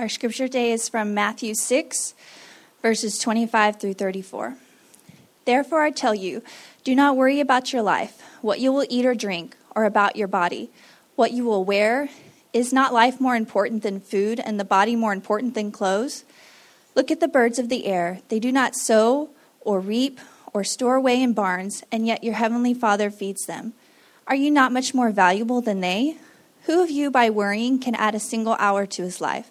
Our scripture today is from Matthew 6, verses 25 through 34. Therefore I tell you, do not worry about your life, what you will eat or drink, or about your body, what you will wear. Is not life more important than food, and the body more important than clothes? Look at the birds of the air. They do not sow or reap or store away in barns, and yet your heavenly Father feeds them. Are you not much more valuable than they? Who of you by worrying can add a single hour to his life?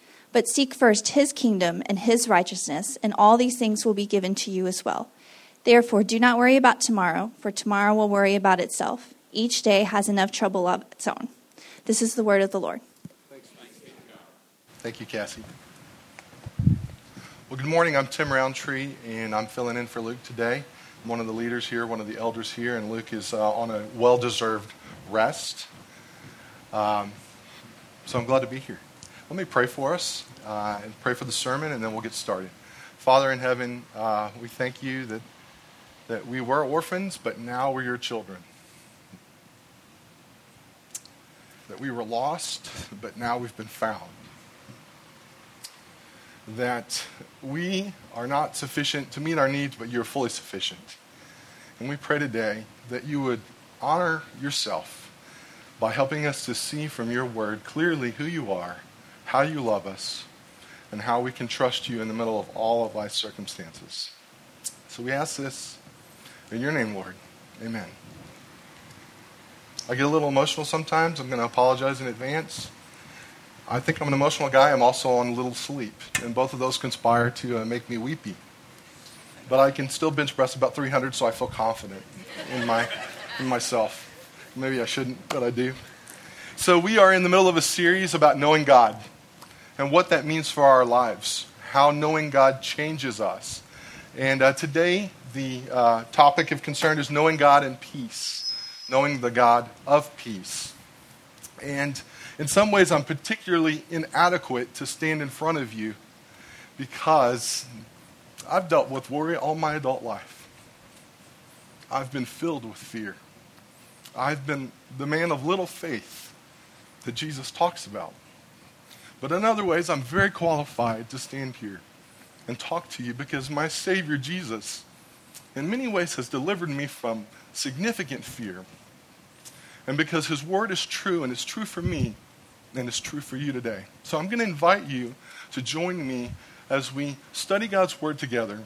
But seek first his kingdom and his righteousness, and all these things will be given to you as well. Therefore, do not worry about tomorrow, for tomorrow will worry about itself. Each day has enough trouble of its own. This is the word of the Lord. Thank you, Cassie. Well, good morning. I'm Tim Roundtree, and I'm filling in for Luke today. I'm one of the leaders here, one of the elders here, and Luke is on a well-deserved rest. So I'm glad to be here. Let me pray for us and pray for the sermon, and then we'll get started. Father in heaven, we thank you that we were orphans, but now we're your children. That we were lost, but now we've been found. That we are not sufficient to meet our needs, but you're fully sufficient. And we pray today that you would honor yourself by helping us to see from your word clearly who you are, how you love us, and how we can trust you in the middle of all of life's circumstances. So we ask this in your name, Lord. Amen. I get a little emotional sometimes. I'm going to apologize in advance. I think I'm an emotional guy. I'm also on a little sleep, and both of those conspire to make me weepy. But I can still bench press about 300, so I feel confident in myself. Maybe I shouldn't, but I do. So we are in the middle of a series about knowing God and what that means for our lives, how knowing God changes us. And today, the topic of concern is knowing God and peace, knowing the God of peace. And in some ways, I'm particularly inadequate to stand in front of you because I've dealt with worry all my adult life. I've been filled with fear. I've been the man of little faith that Jesus talks about. But in other ways, I'm very qualified to stand here and talk to you because my Savior Jesus, in many ways, has delivered me from significant fear. And because his word is true, and it's true for me, and it's true for you today. So I'm going to invite you to join me as we study God's word together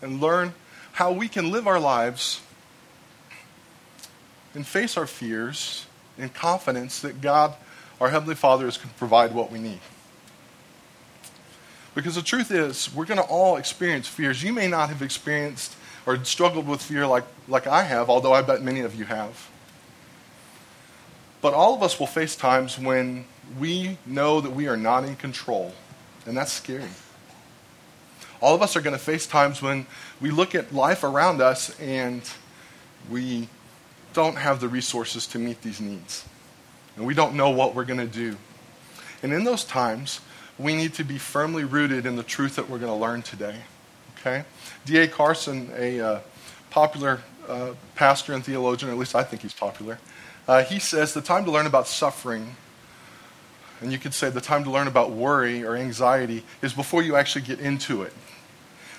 and learn how we can live our lives and face our fears in confidence that God, our Heavenly Father, is going to provide what we need. Because the truth is, we're going to all experience fears. You may not have experienced or struggled with fear like I have, although I bet many of you have. But all of us will face times when we know that we are not in control, and that's scary. All of us are going to face times when we look at life around us and we don't have the resources to meet these needs, and we don't know what we're going to do. And in those times, we need to be firmly rooted in the truth that we're going to learn today, okay? D.A. Carson, a popular pastor and theologian, or at least I think he's popular, he says the time to learn about suffering, and you could say the time to learn about worry or anxiety, is before you actually get into it.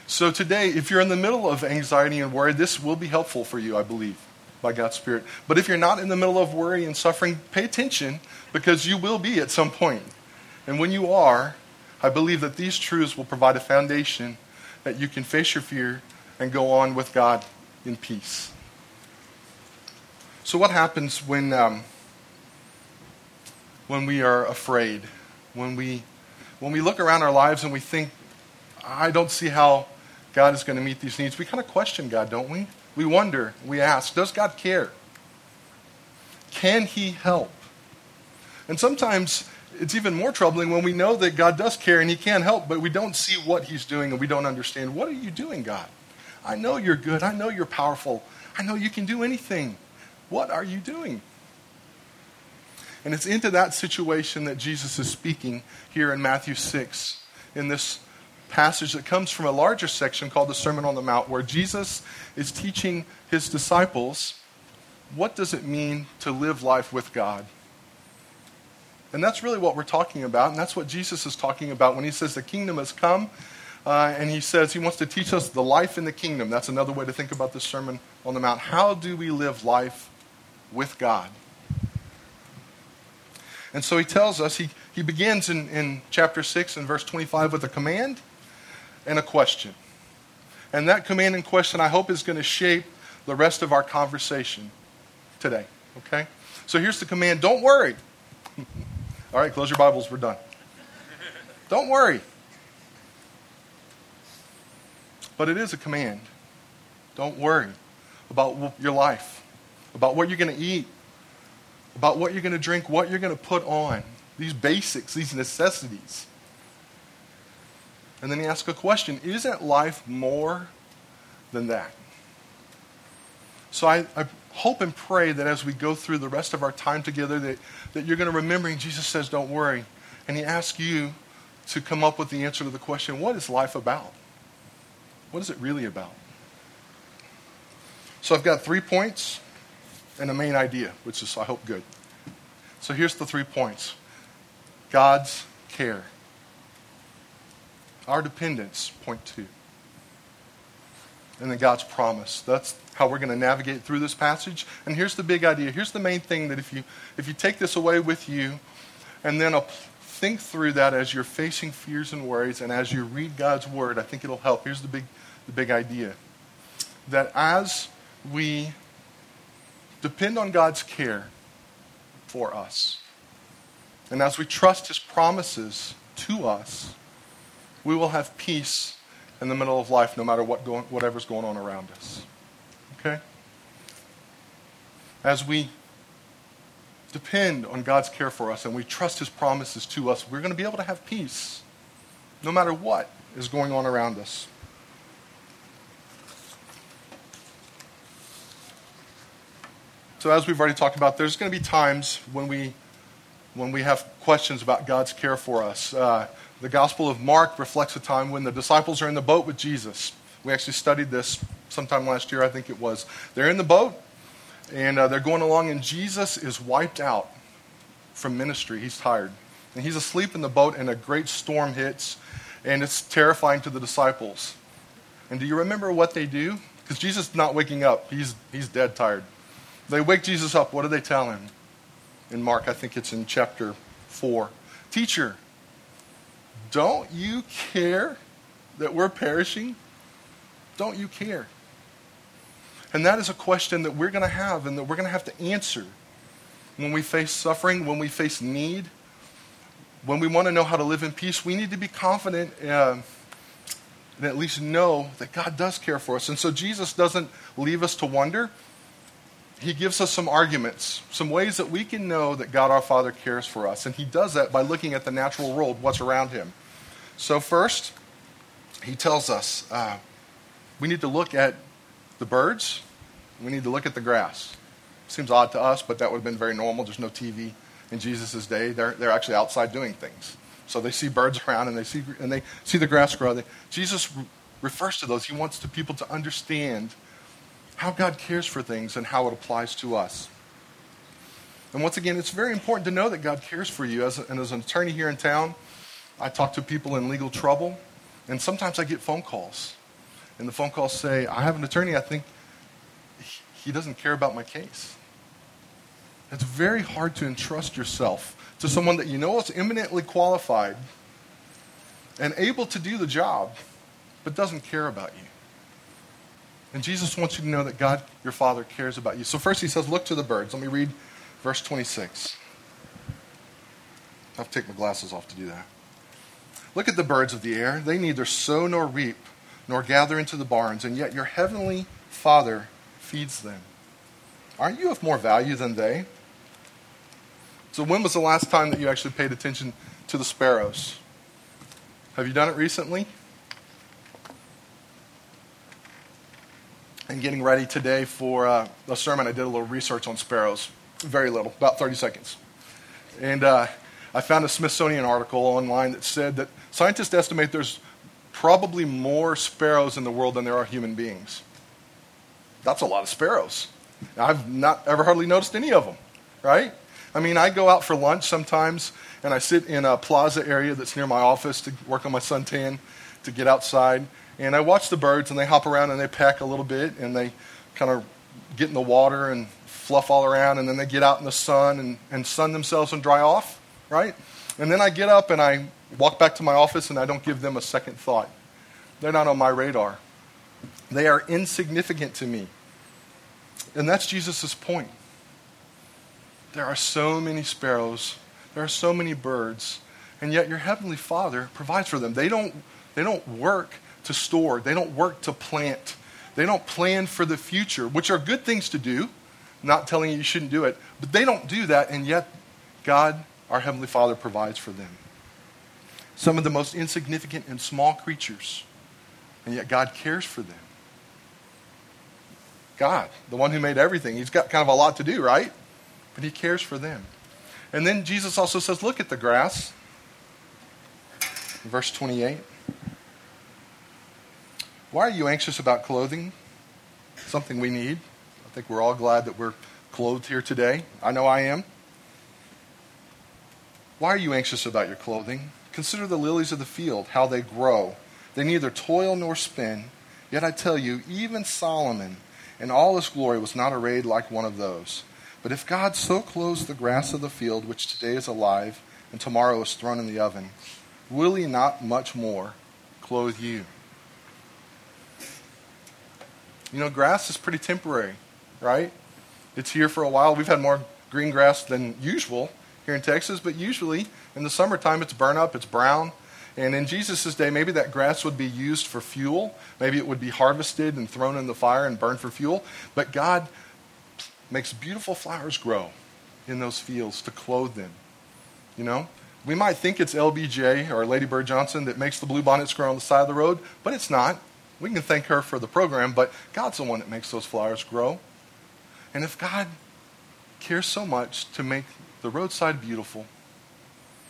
So today, if you're in the middle of anxiety and worry, this will be helpful for you, I believe, by God's Spirit. But if you're not in the middle of worry and suffering, pay attention, because you will be at some point. And when you are, I believe that these truths will provide a foundation that you can face your fear and go on with God in peace. So what happens when we are afraid? When we look around our lives and we think, I don't see how God is going to meet these needs. We kind of question God, don't we? We wonder, we ask, does God care? Can he help? And sometimes it's even more troubling when we know that God does care and he can't help, but we don't see what he's doing and we don't understand. What are you doing, God? I know you're good. I know you're powerful. I know you can do anything. What are you doing? And it's into that situation that Jesus is speaking here in Matthew 6, in this passage that comes from a larger section called the Sermon on the Mount, where Jesus is teaching his disciples what does it mean to live life with God. And that's really what we're talking about, and that's what Jesus is talking about when he says the kingdom has come, and he says he wants to teach us the life in the kingdom. That's another way to think about the Sermon on the Mount. How do we live life with God? And so he tells us, he begins in chapter 6 and verse 25 with a command and a question. And that command and question, I hope, is going to shape the rest of our conversation today, okay? So here's the command, don't worry. All right, close your Bibles, we're done. Don't worry. But it is a command. Don't worry about your life, about what you're going to eat, about what you're going to drink, what you're going to put on. These basics, these necessities. And then he asks a question, isn't life more than that? So I hope and pray that as we go through the rest of our time together that you're going to remember, and Jesus says, don't worry. And he asks you to come up with the answer to the question, what is life about? What is it really about? So I've got 3 points and a main idea, which is, I hope, good. So here's the 3 points. God's care. Our dependence, point 2. And then God's promise. That's how we're going to navigate through this passage. And here's the big idea. Here's the main thing that if you take this away with you and then think through that as you're facing fears and worries and as you read God's word, I think it'll help. Here's the big idea. That as we depend on God's care for us, and as we trust his promises to us, we will have peace in the middle of life no matter whatever's going on around us. Okay? As we depend on God's care for us and we trust his promises to us, we're going to be able to have peace no matter what is going on around us. So as we've already talked about, there's going to be times when we have questions about God's care for us. The Gospel of Mark reflects a time when the disciples are in the boat with Jesus. We actually studied this sometime last year, I think it was. They're in the boat, and they're going along, and Jesus is wiped out from ministry. He's tired. And he's asleep in the boat, and a great storm hits, and it's terrifying to the disciples. And do you remember what they do? Because Jesus is not waking up. He's dead tired. They wake Jesus up. What do they tell him? In Mark, I think it's in chapter 4. Teacher, don't you care that we're perishing? Don't you care? And that is a question that we're going to have and that we're going to have to answer when we face suffering, when we face need, when we want to know how to live in peace. We need to be confident and at least know that God does care for us. And so Jesus doesn't leave us to wonder. He gives us some arguments, some ways that we can know that God our Father cares for us. And he does that by looking at the natural world, what's around him. So first, he tells us we need to look at the birds. We need to look at the grass. Seems odd to us, but that would have been very normal. There's no TV in Jesus' day. They're actually outside doing things. So they see birds around and they see the grass grow. Jesus refers to those. He wants people to understand how God cares for things and how it applies to us. And once again, it's very important to know that God cares for you. As an attorney here in town, I talk to people in legal trouble, and sometimes I get phone calls. And the phone calls say, I have an attorney, I think he doesn't care about my case. It's very hard to entrust yourself to someone that you know is eminently qualified and able to do the job, but doesn't care about you. And Jesus wants you to know that God, your Father, cares about you. So first he says, look to the birds. Let me read verse 26. I have to take my glasses off to do that. Look at the birds of the air. They neither sow nor reap, nor gather into the barns, and yet your heavenly Father feeds them. Aren't you of more value than they? So when was the last time that you actually paid attention to the sparrows? Have you done it recently? And getting ready today for a sermon, I did a little research on sparrows. Very little, about 30 seconds. And I found a Smithsonian article online that said that scientists estimate there's probably more sparrows in the world than there are human beings. That's a lot of sparrows. I've not ever hardly noticed any of them, right? I mean, I go out for lunch sometimes, and I sit in a plaza area that's near my office to work on my suntan, to get outside, and I watch the birds, and they hop around, and they peck a little bit, and they kind of get in the water and fluff all around, and then they get out in the sun and sun themselves and dry off, right? And then I get up, and I walk back to my office, and I don't give them a second thought. They're not on my radar. They are insignificant to me. And that's Jesus' point. There are so many sparrows, there are so many birds, and yet your Heavenly Father provides for them. They don't work to store, they don't work to plant, they don't plan for the future, which are good things to do. I'm not telling you shouldn't do it, but they don't do that, and yet God, our Heavenly Father, provides for them. Some of the most insignificant and small creatures, and yet God cares for them. God, the one who made everything, he's got kind of a lot to do, right? But he cares for them. And then Jesus also says, look at the grass. Verse 28. Why are you anxious about clothing? Something we need. I think we're all glad that we're clothed here today. I know I am. Why are you anxious about your clothing? Consider the lilies of the field, how they grow. They neither toil nor spin. Yet I tell you, even Solomon in all his glory was not arrayed like one of those. But if God so clothes the grass of the field, which today is alive and tomorrow is thrown in the oven, will he not much more clothe you? You know, grass is pretty temporary, right? It's here for a while. We've had more green grass than usual here in Texas, but usually in the summertime it's burnt up, it's brown. And in Jesus' day, maybe that grass would be used for fuel. Maybe it would be harvested and thrown in the fire and burned for fuel. But God makes beautiful flowers grow in those fields to clothe them. You know, we might think it's LBJ or Lady Bird Johnson that makes the bluebonnets grow on the side of the road, but it's not. We can thank her for the program, but God's the one that makes those flowers grow. And if God cares so much to make the roadside beautiful,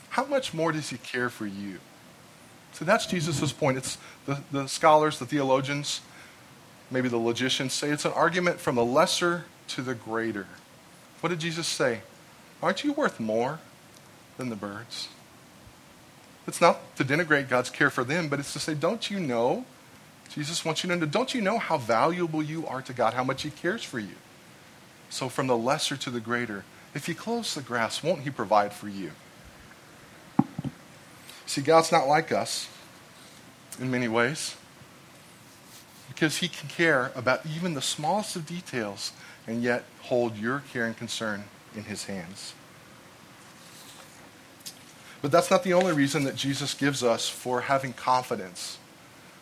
how much more does he care for you? So that's Jesus' point. It's the scholars, the theologians, maybe the logicians say it's an argument from the lesser to the greater. What did Jesus say? Aren't you worth more than the birds? It's not to denigrate God's care for them, but it's to say, don't you know? Jesus wants you to know, don't you know how valuable you are to God, how much he cares for you? So from the lesser to the greater, if he clothes the grass, won't he provide for you? See, God's not like us in many ways because he can care about even the smallest of details and yet hold your care and concern in his hands. But that's not the only reason that Jesus gives us for having confidence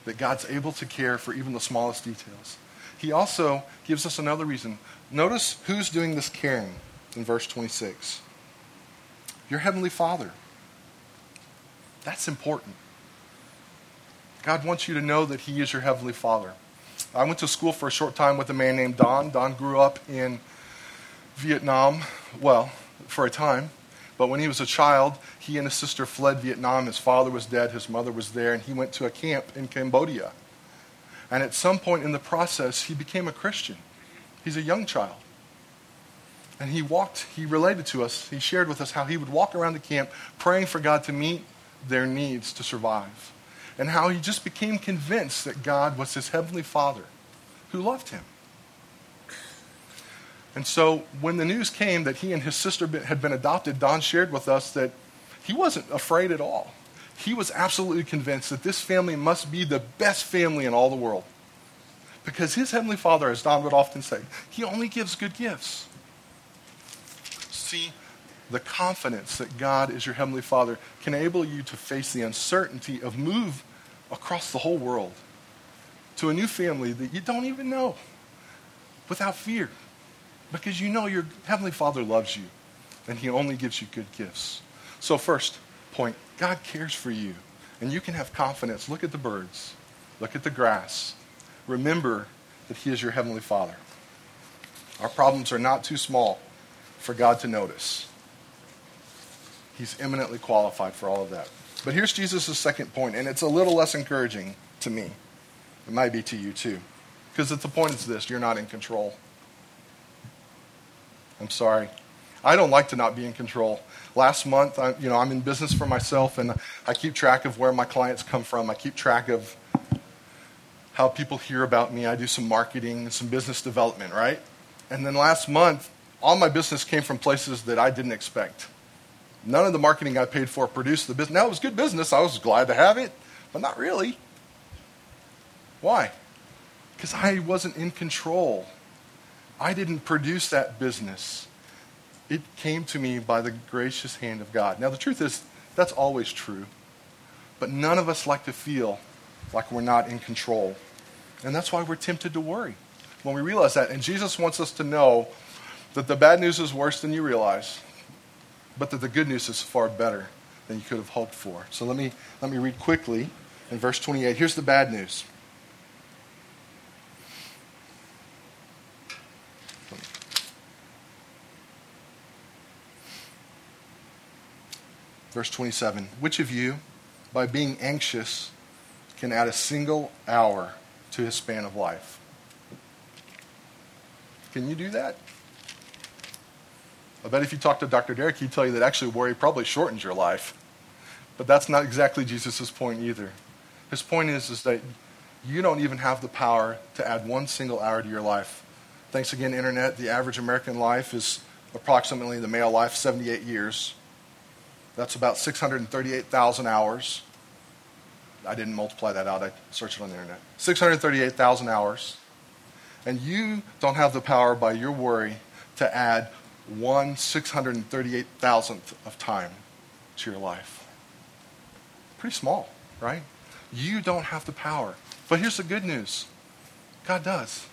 that God's able to care for even the smallest details. He also gives us another reason. Notice who's doing this caring in verse 26. Your Heavenly Father. That's important. God wants you to know that he is your Heavenly Father. I went to school for a short time with a man named Don. Don grew up in Vietnam, well, for a time. But when he was a child, he and his sister fled Vietnam. His father was dead, his mother was there, and he went to a camp in Cambodia. And at some point in the process, he became a Christian. He's a young child. And he related to us, he shared with us how he would walk around the camp praying for God to meet their needs to survive, and how he just became convinced that God was his Heavenly Father who loved him. And so when the news came that he and his sister had been adopted, Don shared with us that he wasn't afraid at all. He was absolutely convinced that this family must be the best family in all the world because his Heavenly Father, as Don would often say, he only gives good gifts. See, the confidence that God is your Heavenly Father can enable you to face the uncertainty of move across the whole world to a new family that you don't even know without fear because you know your Heavenly Father loves you and he only gives you good gifts. So first point, God cares for you, and you can have confidence. Look at the birds. Look at the grass. Remember that he is your heavenly Father. Our problems are not too small for God to notice. He's eminently qualified for all of that. But here's Jesus' second point, and it's a little less encouraging to me. It might be to you too. Because at the point is this, you're not in control. I'm sorry. I don't like to not be in control. Last month, I'm in business for myself, and I keep track of where my clients come from. I keep track of how people hear about me. I do some marketing and some business development, right? And then last month, all my business came from places that I didn't expect. None of the marketing I paid for produced the business. Now, it was good business. I was glad to have it, but not really. Why? Because I wasn't in control. I didn't produce that business. It came to me by the gracious hand of God. Now, the truth is, that's always true. But none of us like to feel like we're not in control. And that's why we're tempted to worry when we realize that. And Jesus wants us to know that the bad news is worse than you realize, but that the good news is far better than you could have hoped for. So let me read quickly in verse 28. Here's the bad news. Verse 27, which of you, by being anxious, can add a single hour to his span of life? Can you do that? I bet if you talk to Dr. Derek, he'd tell you that actually worry probably shortens your life. But that's not exactly Jesus' point either. His point is that you don't even have the power to add one single hour to your life. Thanks again, Internet, the average American life is approximately the male life, 78 years. That's about 638,000 hours. I didn't multiply that out. I searched it on the internet. 638,000 hours. And you don't have the power by your worry to add 1/638,000th of time to your life. Pretty small, right? You don't have the power. But here's the good news. God does.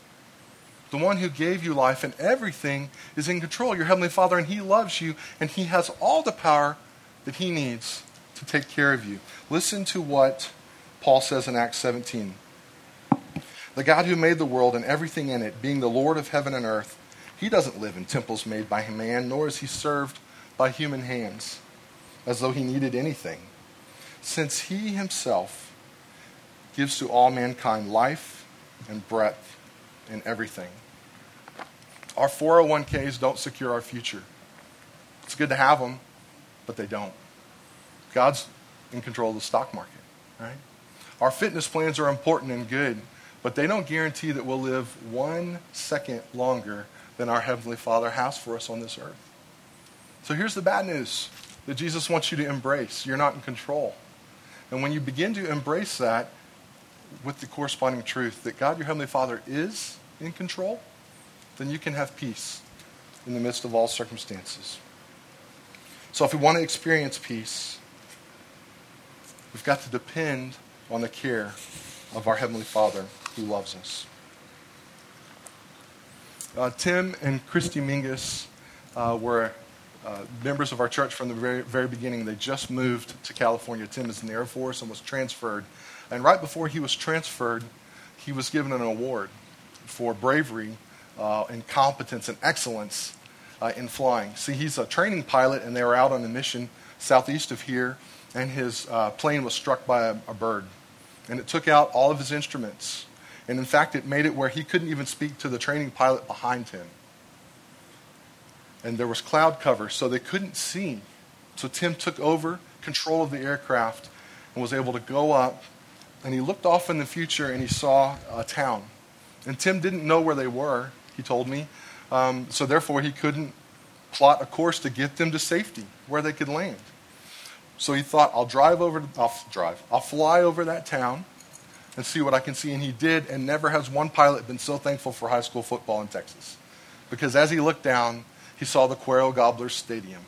The one who gave you life and everything is in control. Your Heavenly Father, and He loves you, and He has all the power that He needs to take care of you. Listen to what Paul says in Acts 17. The God who made the world and everything in it, being the Lord of heaven and earth, He doesn't live in temples made by man, nor is He served by human hands, as though He needed anything. Since He Himself gives to all mankind life and breath and everything. Our 401ks don't secure our future. It's good to have them, but they don't. God's in control of the stock market, right? Our fitness plans are important and good, but they don't guarantee that we'll live 1 second longer than our Heavenly Father has for us on this earth. So here's the bad news that Jesus wants you to embrace. You're not in control. And when you begin to embrace that with the corresponding truth that God, your Heavenly Father, is in control, then you can have peace in the midst of all circumstances. So if we want to experience peace, we've got to depend on the care of our Heavenly Father who loves us. Tim and Christy Mingus were members of our church from the very, very beginning. They just moved to California. Tim is in the Air Force and was transferred. And right before he was transferred, he was given an award for bravery and competence and excellence in flying. See, he's a training pilot, and they were out on a mission southeast of here, and his plane was struck by a bird, and it took out all of his instruments, and in fact it made it where he couldn't even speak to the training pilot behind him, and there was cloud cover, so they couldn't see. So Tim took over control of the aircraft and was able to go up, and he looked off in the future and he saw a town, and Tim didn't know where they were, he told me. So therefore, he couldn't plot a course to get them to safety where they could land. So he thought, I'll fly over that town and see what I can see. And he did, and never has one pilot been so thankful for high school football in Texas. Because as he looked down, he saw the Quail Gobblers Stadium.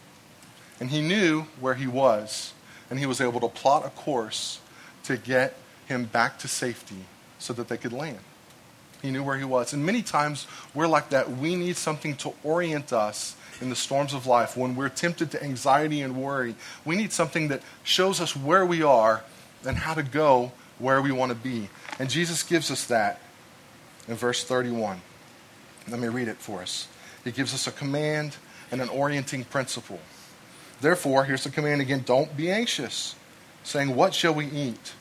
And he knew where he was, and he was able to plot a course to get him back to safety so that they could land. He knew where he was. And many times we're like that. We need something to orient us in the storms of life, when we're tempted to anxiety and worry, we need something that shows us where we are and how to go where we want to be. And Jesus gives us that in verse 31. Let me read it for us. He gives us a command and an orienting principle. Therefore, here's the command again, don't be anxious, saying, what shall we eat?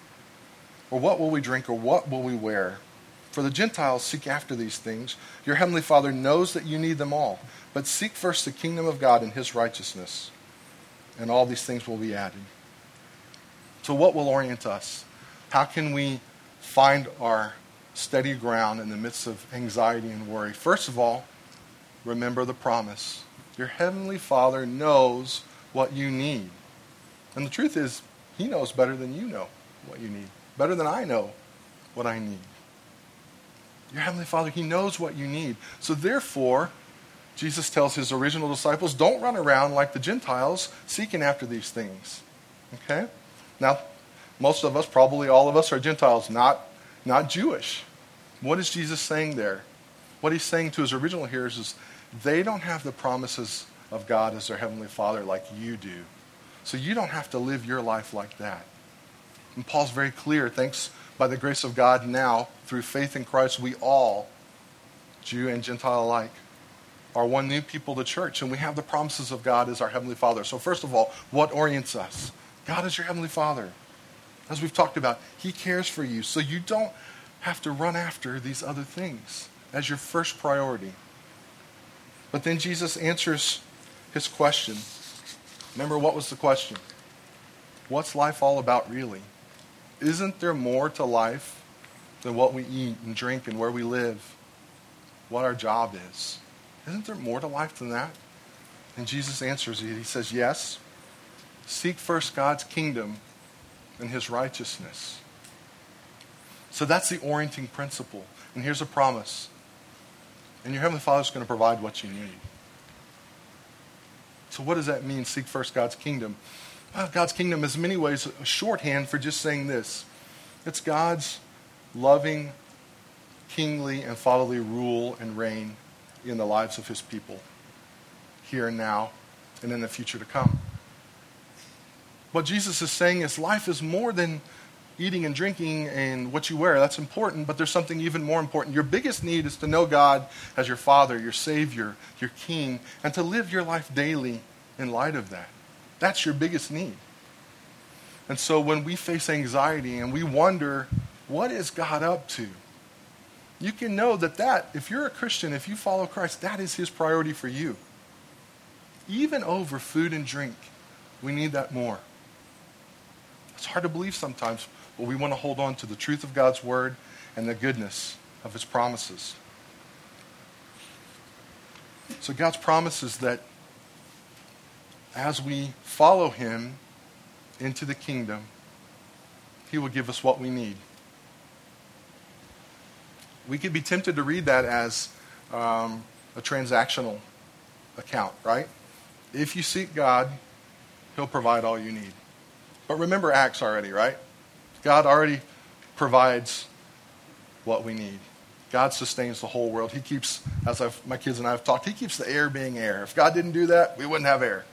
Or what will we drink? Or what will we wear? For the Gentiles seek after these things. Your heavenly Father knows that you need them all. But seek first the kingdom of God and his righteousness, and all these things will be added. So what will orient us? How can we find our steady ground in the midst of anxiety and worry? First of all, remember the promise. Your heavenly Father knows what you need. And the truth is, he knows better than you know what you need, better than I know what I need. Your heavenly Father, he knows what you need. So therefore, Jesus tells his original disciples, don't run around like the Gentiles seeking after these things. Okay? Now, most of us, probably all of us, are Gentiles, not Jewish. What is Jesus saying there? What he's saying to his original hearers is they don't have the promises of God as their heavenly Father like you do. So you don't have to live your life like that. And Paul's very clear, thanks by the grace of God now, through faith in Christ, we all, Jew and Gentile alike, are one new people to church, and we have the promises of God as our heavenly Father. So first of all, what orients us? God is your heavenly Father. As we've talked about, he cares for you, so you don't have to run after these other things as your first priority. But then Jesus answers his question. Remember, what was the question? What's life all about, really? Isn't there more to life than what we eat and drink and where we live, what our job is? Isn't there more to life than that? And Jesus answers it. He says, yes, seek first God's kingdom and his righteousness. So that's the orienting principle. And here's a promise. And your heavenly Father's going to provide what you need. So what does that mean, seek first God's kingdom? Well, God's kingdom is in many ways a shorthand for just saying this. It's God's loving, kingly, and fatherly rule and reign in the lives of his people, here and now, and in the future to come. What Jesus is saying is life is more than eating and drinking and what you wear. That's important, but there's something even more important. Your biggest need is to know God as your Father, your Savior, your King, and to live your life daily in light of that. That's your biggest need. And so when we face anxiety and we wonder, what is God up to? You can know that if you're a Christian, if you follow Christ, that is his priority for you. Even over food and drink, we need that more. It's hard to believe sometimes, but we want to hold on to the truth of God's word and the goodness of his promises. So God's promise is that as we follow him into the kingdom, he will give us what we need. We could be tempted to read that as a transactional account, right? If you seek God, he'll provide all you need. But remember Acts already, right? God already provides what we need. God sustains the whole world. He keeps, as my kids and I have talked, he keeps the air being air. If God didn't do that, we wouldn't have air.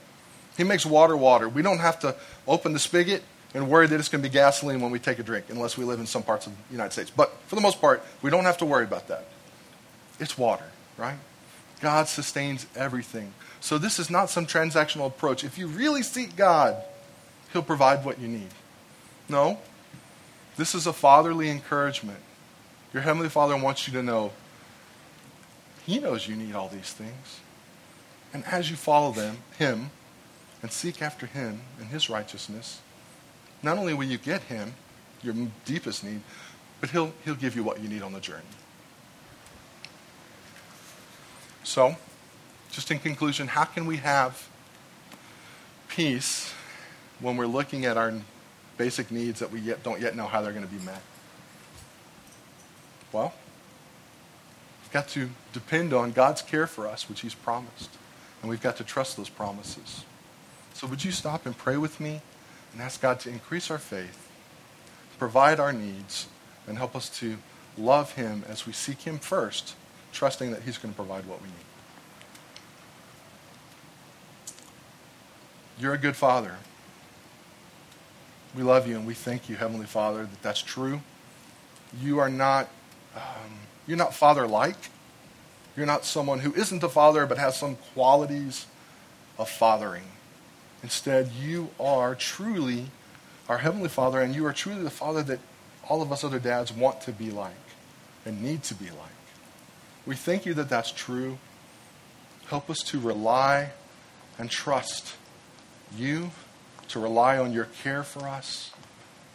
He makes water water. We don't have to open the spigot and worry that it's going to be gasoline when we take a drink, unless we live in some parts of the United States. But for the most part, we don't have to worry about that. It's water, right? God sustains everything. So this is not some transactional approach. If you really seek God, he'll provide what you need. No, this is a fatherly encouragement. Your heavenly Father wants you to know he knows you need all these things. And as you follow him, and seek after him and his righteousness, not only will you get him, your deepest need, but he'll give you what you need on the journey. So, just in conclusion, how can we have peace when we're looking at our basic needs that we don't yet know how they're going to be met? Well, we've got to depend on God's care for us, which he's promised. And we've got to trust those promises. So would you stop and pray with me? And ask God to increase our faith, provide our needs, and help us to love him as we seek him first, trusting that he's going to provide what we need. You're a good father. We love you and we thank you, Heavenly Father, that that's true. You are not, you're not father-like. You're not someone who isn't a father but has some qualities of fathering. Instead, you are truly our Heavenly Father, and you are truly the father that all of us other dads want to be like and need to be like. We thank you that that's true. Help us to rely and trust you, to rely on your care for us,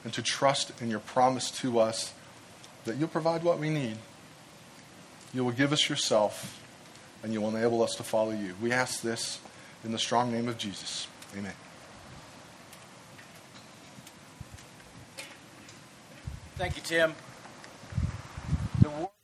and to trust in your promise to us that you'll provide what we need. You will give us yourself, and you will enable us to follow you. We ask this in the strong name of Jesus. Amen. Thank you, Tim.